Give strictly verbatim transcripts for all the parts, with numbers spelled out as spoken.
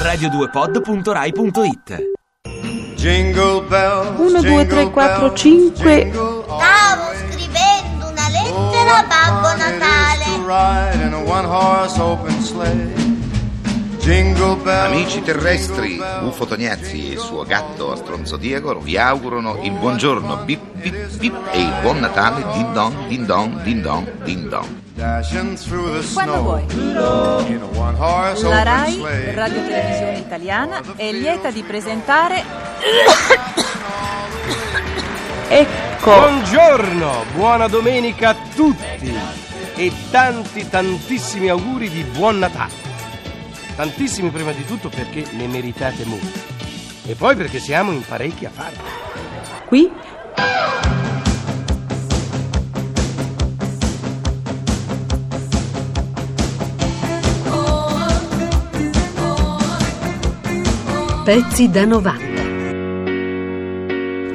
radio due pod punto rai punto it. uno, due, tre, quattro, cinque. Stavo scrivendo una lettera a Babbo Natale. Amici terrestri, Ufo Tognazzi e il suo gatto Astronzo Diego vi augurano il buongiorno bip bip bip e il buon Natale din don din don din don din don. Quando vuoi. La RAI, Radio Televisione Italiana, è lieta di presentare. Ecco. Buongiorno, buona domenica a tutti e tanti tantissimi auguri di buon Natale. Tantissimi prima di tutto perché ne meritate molto e poi perché siamo in parecchi a farlo. Qui Pezzi da novanta.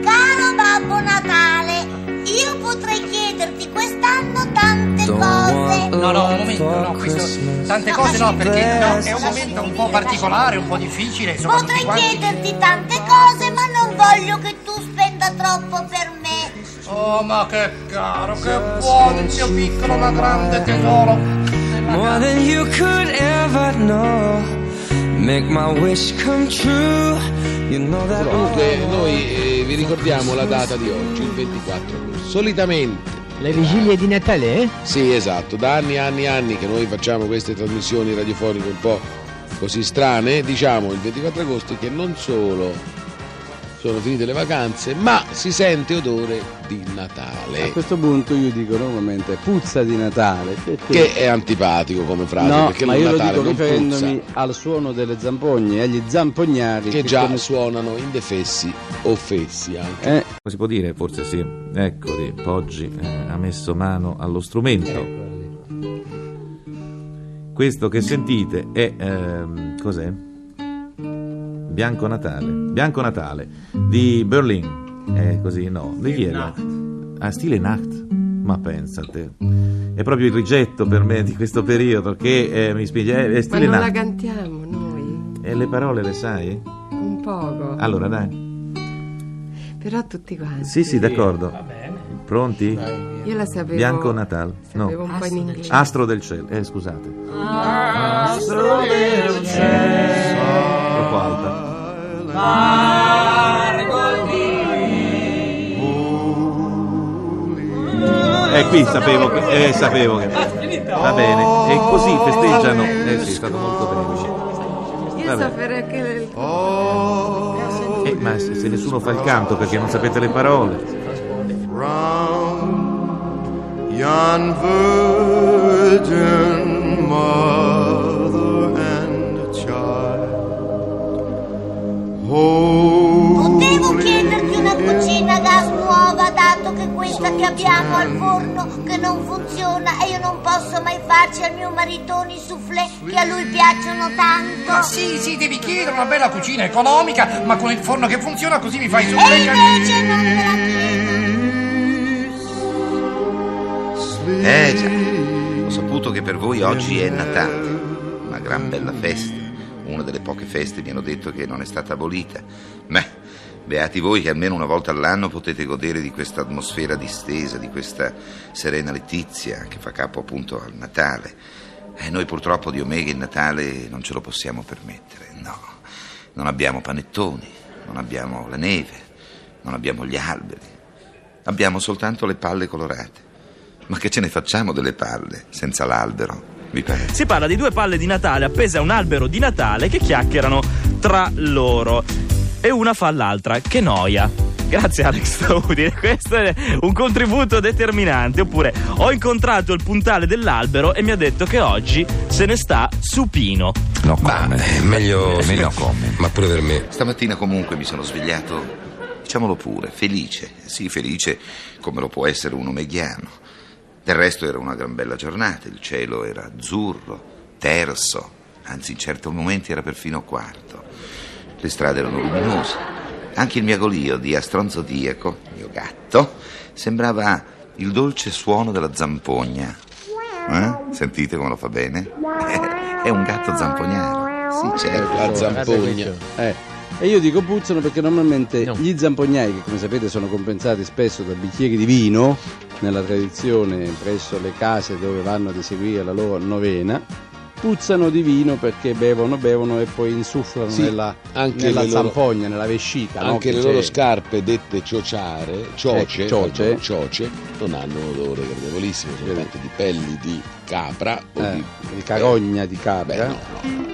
Caro Babbo Natale, io potrei chiederti quest'anno tante cose. No, no, un momento, no, questo, tante cose no, perché no, è un momento un po' particolare, un po' difficile. Potrei chiederti tante cose, ma non voglio che tu spenda troppo per me. Oh, ma che caro, che buono il mio piccolo, ma grande tesoro. More than you could ever know. Make my wish come true, you know that. Comunque noi eh, vi ricordiamo la data di oggi, il ventiquattro agosto. Solitamente le vigilie di Natale? Eh? Sì, esatto, da anni e anni e anni che noi facciamo queste trasmissioni radiofoniche un po' così strane, diciamo il ventiquattro agosto che non solo sono finite le vacanze, ma si sente odore di Natale. A questo punto io dico normalmente puzza di Natale, perché... che è antipatico come frase, no, perché ma io Natale lo dico riferendomi al suono delle zampogne, agli zampognari che, che già come... suonano indefessi o fessi anche. Eh. Si può dire, forse sì. Eccoli, Poggi eh, ha messo mano allo strumento. Questo che sentite è ehm, cos'è? Bianco Natale, Bianco Natale di Berlin. Eh, così no, di chi era? Ah, Stille Nacht, ma pensate, è proprio il rigetto per me di questo periodo che eh, mi spiega. Eh, ma non Nacht. La cantiamo noi? E le parole le sai? Un poco. Allora dai. Però tutti quanti. Sì, sì, d'accordo. Va bene. Pronti? Dai, io la sapevo. Bianco Natale. Sapevo no. Un po' in inglese. Astro del cielo. Eh, scusate. Astro del cielo. Troppo alta. E eh, qui sapevo che, eh, sapevo che va bene, e così festeggiano. Eh sì, è stato molto bene. Io saprei che le... eh, ma se, se nessuno fa il canto perché non sapete le parole. Potevo chiederti una cucina a gas nuova, dato che questa che abbiamo al forno che non funziona e io non posso mai farci al mio maritone i soufflé che a lui piacciono tanto. Ma sì, sì, devi chiedere una bella cucina economica, ma con il forno che funziona così mi fai i soufflé. E invece non me la chiedo. Eh già, ho saputo che per voi oggi è Natale, una gran bella festa, una delle poche feste mi hanno detto che non è stata abolita. Beh, beati voi che almeno una volta all'anno potete godere di questa atmosfera distesa, di questa serena letizia che fa capo appunto al Natale. E noi purtroppo, Dio me, che il Natale non ce lo possiamo permettere, no. Non abbiamo panettoni, non abbiamo la neve, non abbiamo gli alberi, abbiamo soltanto le palle colorate. Ma che ce ne facciamo delle palle senza l'albero? Si parla di due palle di Natale appese a un albero di Natale che chiacchierano tra loro e una fa l'altra. Che noia. Grazie Alex Staudi, questo è un contributo determinante. Oppure ho incontrato il puntale dell'albero e mi ha detto che oggi se ne sta supino. No come. Bah, meglio, eh, meglio come. Ma pure per me. Stamattina comunque mi sono svegliato, diciamolo pure, felice. Sì, felice come lo può essere un omeghiano. Del resto era una gran bella giornata, il cielo era azzurro, terso, anzi in certi momenti era perfino quarto. Le strade erano luminose. Anche il miagolio di Astronzo Diaco, mio gatto, sembrava il dolce suono della zampogna. Eh? Sentite come lo fa bene? È un gatto zampognaro. Sì, certo. La zampogna. Eh. E io dico puzzano perché normalmente no. Gli zampognai, che come sapete sono compensati spesso da bicchieri di vino nella tradizione presso le case dove vanno ad eseguire la loro novena, puzzano di vino perché bevono, bevono e poi insufflano sì, nella, nella zampogna, loro, nella vescica. Anche no? le c'è. loro scarpe dette ciociare, cioce, eh, cioce. cioce, non hanno un odore gradevolissimo, sono fatte di pelli di capra o eh, di, di carogna eh, di capra. Beh, no, no.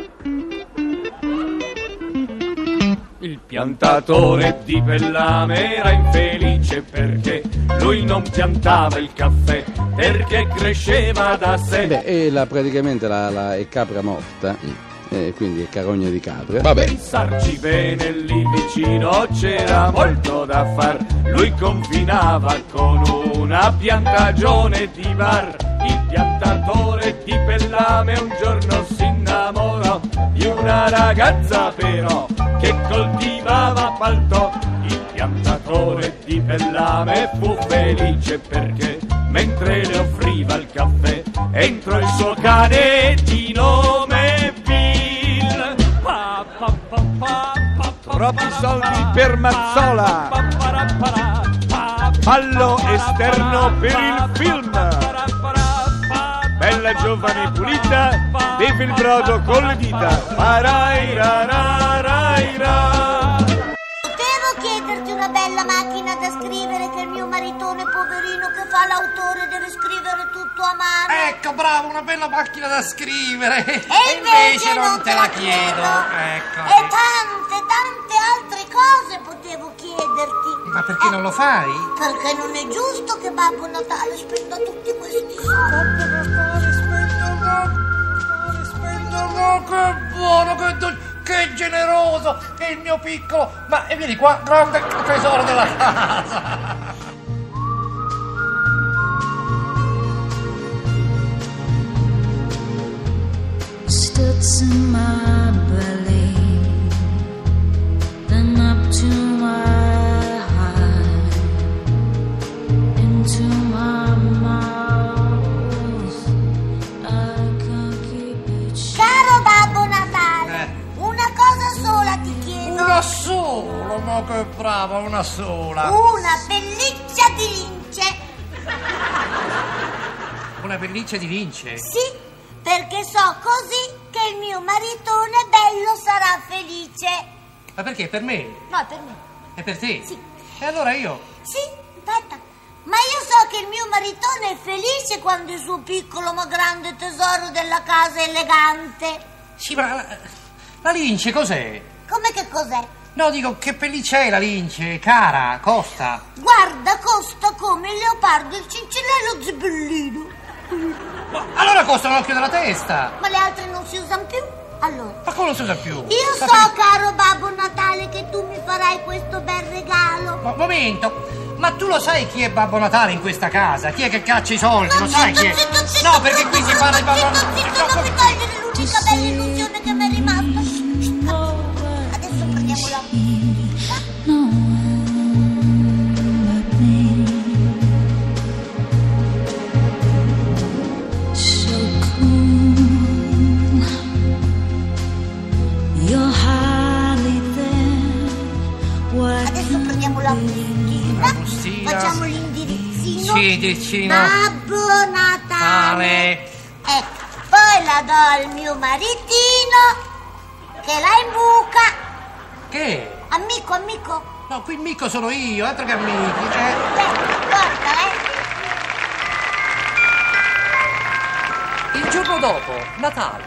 Il piantatore di pellame era infelice perché lui non piantava il caffè perché cresceva da sé. Beh, e la, praticamente la, la è capra morta, mm. eh, quindi è carogna di capra. Vabbè. Pensarci bene, lì vicino c'era molto da far. Lui confinava con una piantagione di bar. Il piantatore di pellame un giorno si innamorò di una ragazza però che coltivava paltò. Il piantatore di pellame fu felice perché mentre le offriva il caffè entrò il suo cane di nome Bill. Pa, pa, pa, pa, pa, pa, troppi soldi per Mazzola, fallo esterno per il film, bella giovane pulita, bevi il brodo con le dita. Parai ra ra rai ra. Potevo chiederti una bella macchina da scrivere che il mio maritone poverino che fa l'autore deve scrivere tutto a mano. Ecco, bravo, una bella macchina da scrivere. E, e invece non, non te la chiedo. Ecco. E tante, tante altre cose potevo chiederti. Ma perché eh, non lo fai? Perché non è giusto che Babbo Natale spenda tutti questi soldi. Oh, che buono, che dolce, che generoso, è il mio piccolo, ma e vieni qua, grande tesoro della casa. Stuts in my belly, then up to my heart, into my mind. Una sola, ma che brava, una sola. Una pelliccia di lince. Una pelliccia di lince? Sì, perché so così che il mio maritone bello sarà felice. Ma perché? Per me? No, è per me. È per te? Sì. E allora io? Sì, aspetta. Ma io so che il mio maritone è felice quando il suo piccolo ma grande tesoro della casa è elegante. Sì, ma la, la lince cos'è? Come che cos'è? No, dico, che pelliccia è la lince, cara, costa. Guarda, costa come il leopardo, il cincillello zibellino. Ma allora costa un occhio della testa. Ma le altre non si usano più? Allora. Ma come non si usa più? Io la so, pel- caro Babbo Natale, che tu mi farai questo bel regalo. Ma momento. Ma tu lo sai chi è Babbo Natale in questa casa? Chi è che caccia i soldi? No, lo sai zitto, chi è? Zitto, zitto, no, perché zitto, qui si parla di Babbo Natale. Zitto, zitto, non mi togliere l'unica bella illusione che mi è rimasta. Adesso prendiamo la bustina, facciamo l'indirizzino. Sì, dircino. Babbo Natale. Ecco, poi la do al mio maritino che la imbuca. Che? Amico, amico. No, qui amico sono io, altro che amici, eh. Beh, guarda, eh. Il giorno dopo, Natale.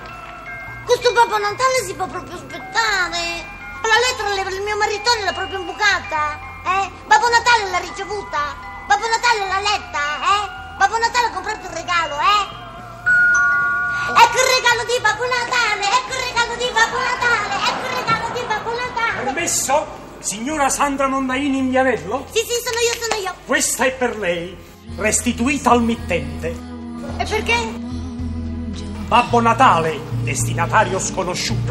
Questo Babbo Natale si può proprio aspettare. La lettera del mio maritone l'ha proprio imbucata, eh. Babbo Natale l'ha ricevuta. Babbo Natale l'ha letta, eh. Babbo Natale ha comprato il regalo, eh. Ecco il regalo di Babbo Natale, ecco il regalo di Babbo Natale, ecco il regalo di Babbo Natale. Permesso? Signora Sandra Mondaini in Vianello? Sì, sì, sono io, sono io. Questa è per lei, restituita al mittente. E perché? Babbo Natale, destinatario sconosciuto.